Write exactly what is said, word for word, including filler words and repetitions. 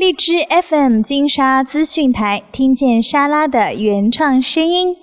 荔枝 F M 金沙资讯台，听见沙拉的原创声音。